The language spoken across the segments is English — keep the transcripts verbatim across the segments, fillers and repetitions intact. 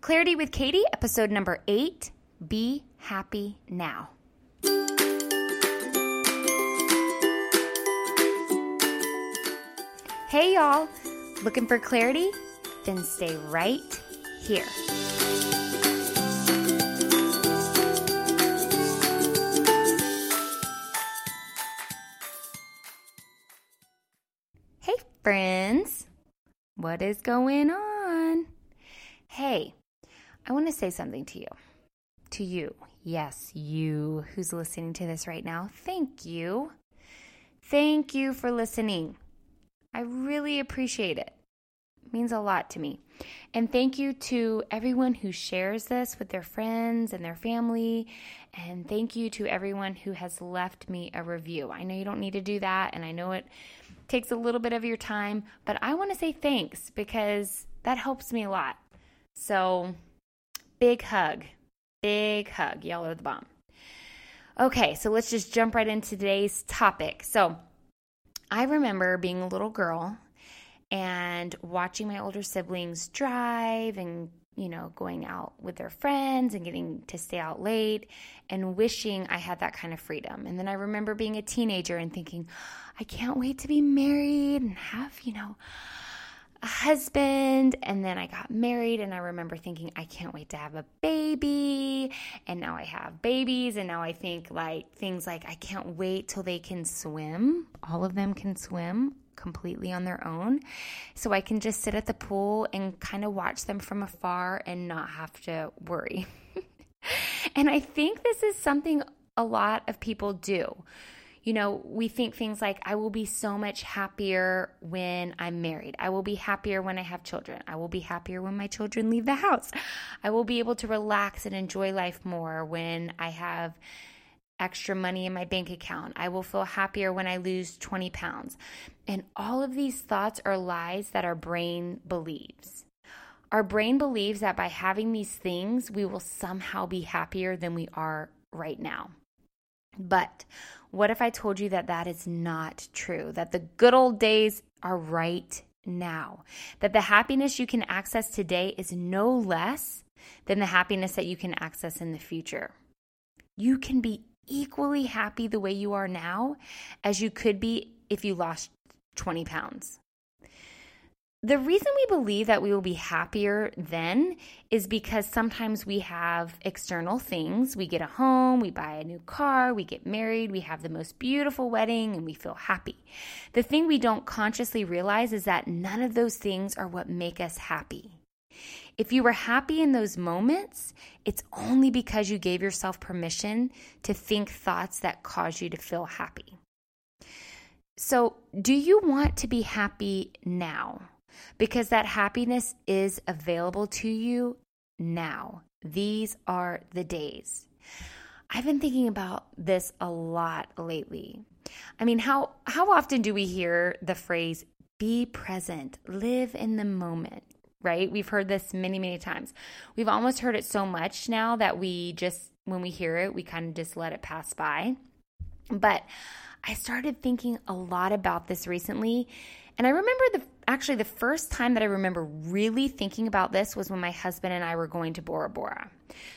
Clarity with Katie, episode number eight, Be Happy Now. Hey y'all, looking for clarity? Then stay right here. Hey friends, what is going on? Hey, I want to say something to you. To you. Yes, you who's listening to this right now. Thank you. Thank you for listening. I really appreciate it. It means a lot to me. And thank you to everyone who shares this with their friends and their family. And thank you to everyone who has left me a review. I know you don't need to do that, and I know it takes a little bit of your time, but I want to say thanks because that helps me a lot. So big hug. Big hug. Y'all are the bomb. Okay, so let's just jump right into today's topic. So I remember being a little girl and watching my older siblings drive and, you know, going out with their friends and getting to stay out late and wishing I had that kind of freedom. And then I remember being a teenager and thinking, I can't wait to be married and have, you know, a husband. And then I got married and I remember thinking, I can't wait to have a baby. And now I have babies. And now I think like things like, I can't wait till they can swim. All of them can swim completely on their own. So I can just sit at the pool and kind of watch them from afar and not have to worry. And I think this is something a lot of people do. You know, we think things like, I will be so much happier when I'm married. I will be happier when I have children. I will be happier when my children leave the house. I will be able to relax and enjoy life more when I have extra money in my bank account. I will feel happier when I lose twenty pounds. And all of these thoughts are lies that our brain believes. Our brain believes that by having these things, we will somehow be happier than we are right now. But what if I told you that that is not true, that the good old days are right now, that the happiness you can access today is no less than the happiness that you can access in the future? You can be equally happy the way you are now as you could be if you lost twenty pounds. The reason we believe that we will be happier then is because sometimes we have external things. We get a home, we buy a new car, we get married, we have the most beautiful wedding, and we feel happy. The thing we don't consciously realize is that none of those things are what make us happy. If you were happy in those moments, it's only because you gave yourself permission to think thoughts that cause you to feel happy. So, do you want to be happy now? Because that happiness is available to you now. These are the days. I've been thinking about this a lot lately. I mean, how, how often do we hear the phrase, be present, live in the moment, right? We've heard this many, many times. We've almost heard it so much now that we just, when we hear it, we kind of just let it pass by. But I started thinking a lot about this recently. And I remember the actually the first time that I remember really thinking about this was when my husband and I were going to Bora Bora.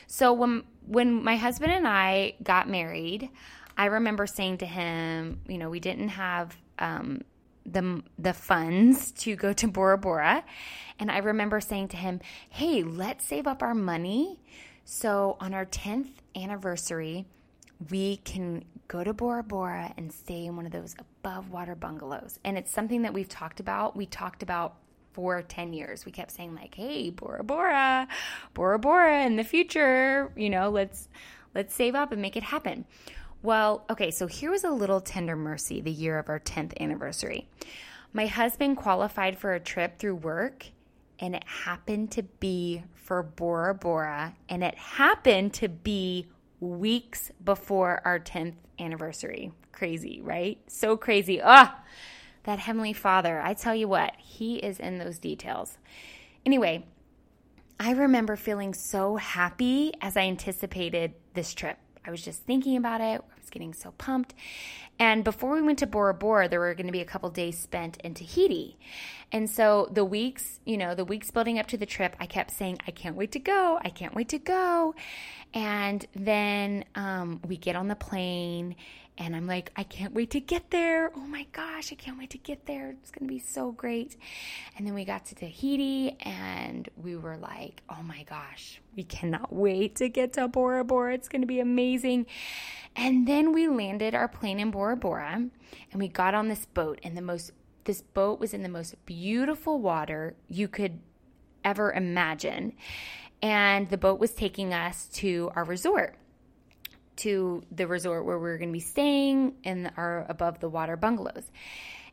So when when my husband and I got married, I remember saying to him, you know, we didn't have um, the the funds to go to Bora Bora. And I remember saying to him, hey, let's save up our money so on our tenth anniversary, we can go to Bora Bora and stay in one of those above water bungalows. And it's something that we've talked about. We talked about for ten years. We kept saying like, hey, Bora Bora, Bora Bora in the future, you know, let's, let's save up and make it happen. Well, okay. So here was a little tender mercy the year of our tenth anniversary. My husband qualified for a trip through work and it happened to be for Bora Bora. And it happened to be weeks before our tenth anniversary. Crazy, right? So crazy. Ah, oh, that Heavenly Father. I tell you what, He is in those details. Anyway, I remember feeling so happy as I anticipated this trip. I was just thinking about it. I was getting so pumped. And before we went to Bora Bora, there were going to be a couple days spent in Tahiti. And so the weeks, you know, the weeks building up to the trip, I kept saying, I can't wait to go. I can't wait to go. And then um, we get on the plane and I'm like, I can't wait to get there. Oh my gosh, I can't wait to get there. It's going to be so great. And then we got to Tahiti and we were like, oh my gosh, we cannot wait to get to Bora Bora. It's going to be amazing. And then we landed our plane in Bora Bora and we got on this boat, and the most this boat was in the most beautiful water you could ever imagine. And the boat was taking us to our resort, to the resort where we were going to be staying in our above the water bungalows.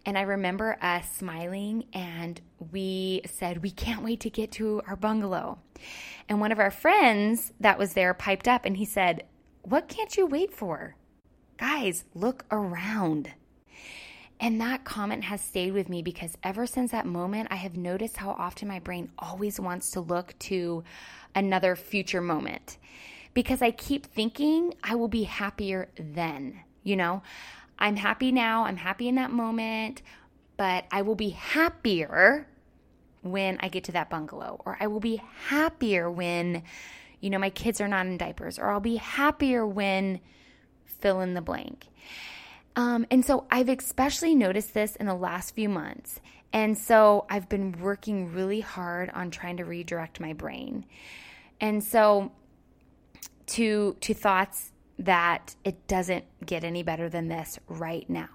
And I remember us smiling, and we said, we can't wait to get to our bungalow. And one of our friends that was there piped up and he said, what can't you wait for? Guys, look around. And that comment has stayed with me because ever since that moment, I have noticed how often my brain always wants to look to another future moment because I keep thinking I will be happier then. You know, I'm happy now, I'm happy in that moment, but I will be happier when I get to that bungalow, or I will be happier when, you know, my kids are not in diapers, or I'll be happier when fill in the blank. Um, and so I've especially noticed this in the last few months. And so I've been working really hard on trying to redirect my brain. And so to, to thoughts that it doesn't get any better than this right now.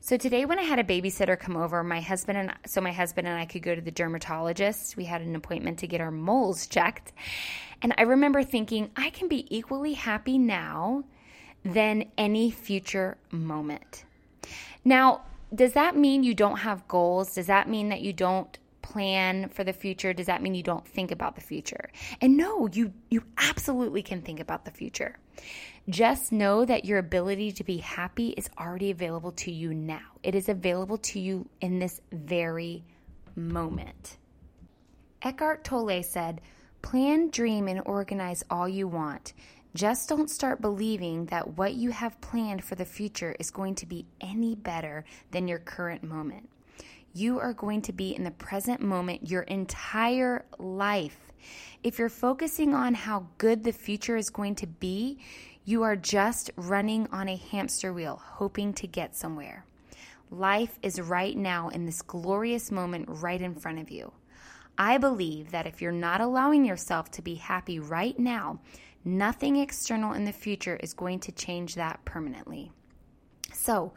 So today when I had a babysitter come over, my husband and so my husband and I could go to the dermatologist. We had an appointment to get our moles checked. And I remember thinking, I can be equally happy now than any future moment. Now, does that mean you don't have goals? Does that mean that you don't plan for the future? Does that mean you don't think about the future? And no, you you absolutely can think about the future. Just know that your ability to be happy is already available to you now. It is available to you in this very moment. Eckhart Tolle said, plan, dream, and organize all you want. Just don't start believing that what you have planned for the future is going to be any better than your current moment. You are going to be in the present moment your entire life. If you're focusing on how good the future is going to be, you are just running on a hamster wheel, hoping to get somewhere. Life is right now in this glorious moment right in front of you. I believe that if you're not allowing yourself to be happy right now, nothing external in the future is going to change that permanently. So,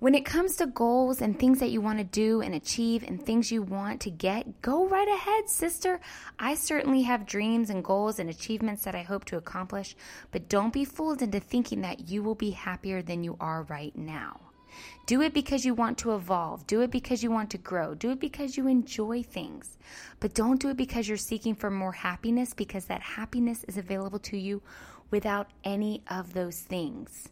when it comes to goals and things that you want to do and achieve and things you want to get, go right ahead, sister. I certainly have dreams and goals and achievements that I hope to accomplish, but don't be fooled into thinking that you will be happier than you are right now. Do it because you want to evolve. Do it because you want to grow. Do it because you enjoy things. But don't do it because you're seeking for more happiness, because that happiness is available to you without any of those things.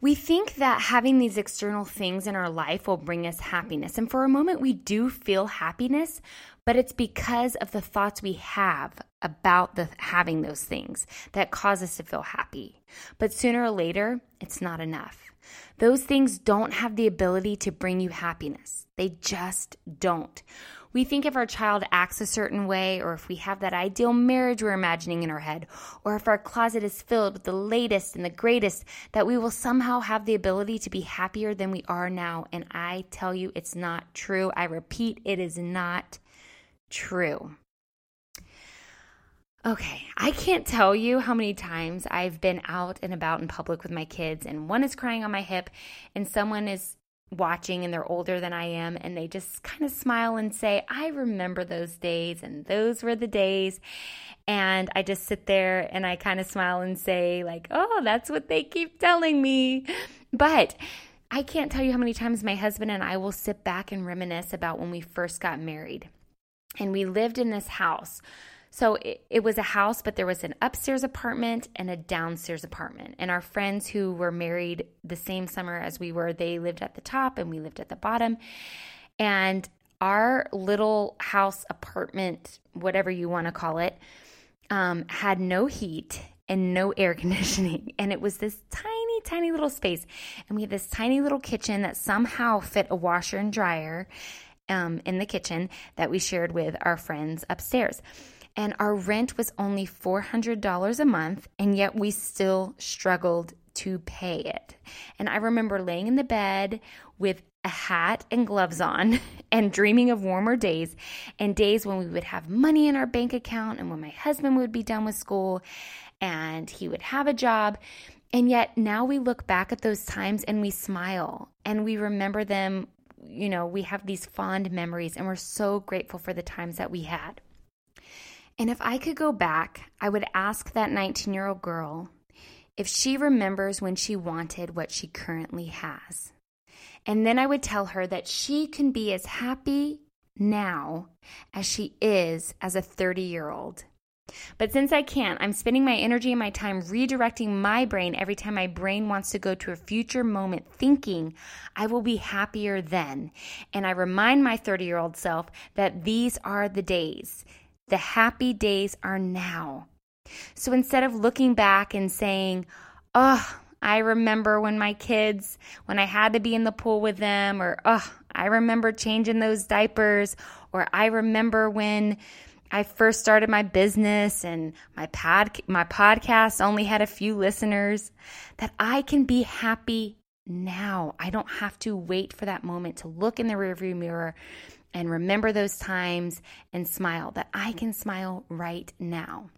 We think that having these external things in our life will bring us happiness. And for a moment, we do feel happiness, but it's because of the thoughts we have about the having those things that cause us to feel happy. But sooner or later, it's not enough. Those things don't have the ability to bring you happiness. They just don't. We think if our child acts a certain way, or if we have that ideal marriage we're imagining in our head, or if our closet is filled with the latest and the greatest, that we will somehow have the ability to be happier than we are now. And I tell you, it's not true. I repeat, it is not true. Okay, I can't tell you how many times I've been out and about in public with my kids, and one is crying on my hip and someone is watching and they're older than I am, and they just kind of smile and say, I remember those days and those were the days. And I just sit there and I kind of smile and say like, oh, that's what they keep telling me. But I can't tell you how many times my husband and I will sit back and reminisce about when we first got married and we lived in this house. So it, it was a house, but there was an upstairs apartment and a downstairs apartment. And our friends who were married the same summer as we were, they lived at the top and we lived at the bottom. And our little house apartment, whatever you want to call it, um, had no heat and no air conditioning. And it was this tiny, tiny little space. And we had this tiny little kitchen that somehow fit a washer and dryer um, in the kitchen that we shared with our friends upstairs. And our rent was only four hundred dollars a month, and yet we still struggled to pay it. And I remember laying in the bed with a hat and gloves on and dreaming of warmer days, and days when we would have money in our bank account, and when my husband would be done with school and he would have a job. And yet now we look back at those times and we smile and we remember them. You know, we have these fond memories and we're so grateful for the times that we had. And if I could go back, I would ask that nineteen-year-old girl if she remembers when she wanted what she currently has. And then I would tell her that she can be as happy now as she is as a thirty-year-old. But since I can't, I'm spending my energy and my time redirecting my brain every time my brain wants to go to a future moment thinking I will be happier then. And I remind my thirty-year-old self that these are the days. The happy days are now. So instead of looking back and saying, oh, I remember when my kids, when I had to be in the pool with them, or, oh, I remember changing those diapers, or I remember when I first started my business and my pod, my podcast only had a few listeners, that I can be happy now. I don't have to wait for that moment to look in the rearview mirror and remember those times and smile, that I can smile right now.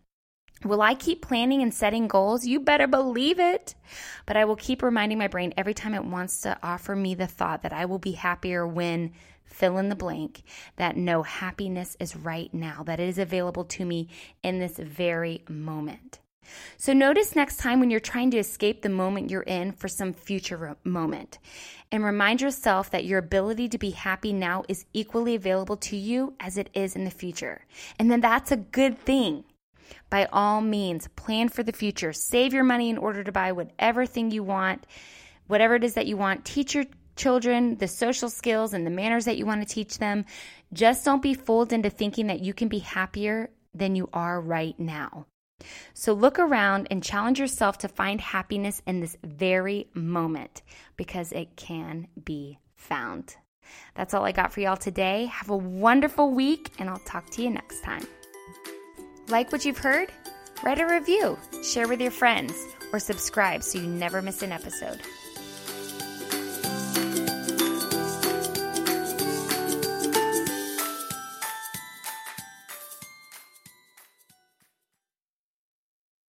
Will I keep planning and setting goals? You better believe it. But I will keep reminding my brain every time it wants to offer me the thought that I will be happier when, fill in the blank, that no, happiness is right now, that it is available to me in this very moment. So notice next time when you're trying to escape the moment you're in for some future moment, and remind yourself that your ability to be happy now is equally available to you as it is in the future. And then that's a good thing. By all means, plan for the future. Save your money in order to buy whatever thing you want, whatever it is that you want. Teach your children the social skills and the manners that you want to teach them. Just don't be fooled into thinking that you can be happier than you are right now. So look around and challenge yourself to find happiness in this very moment, because it can be found. That's all I got for y'all today. Have a wonderful week, and I'll talk to you next time. Like what you've heard? Write a review, share with your friends, or subscribe so you never miss an episode.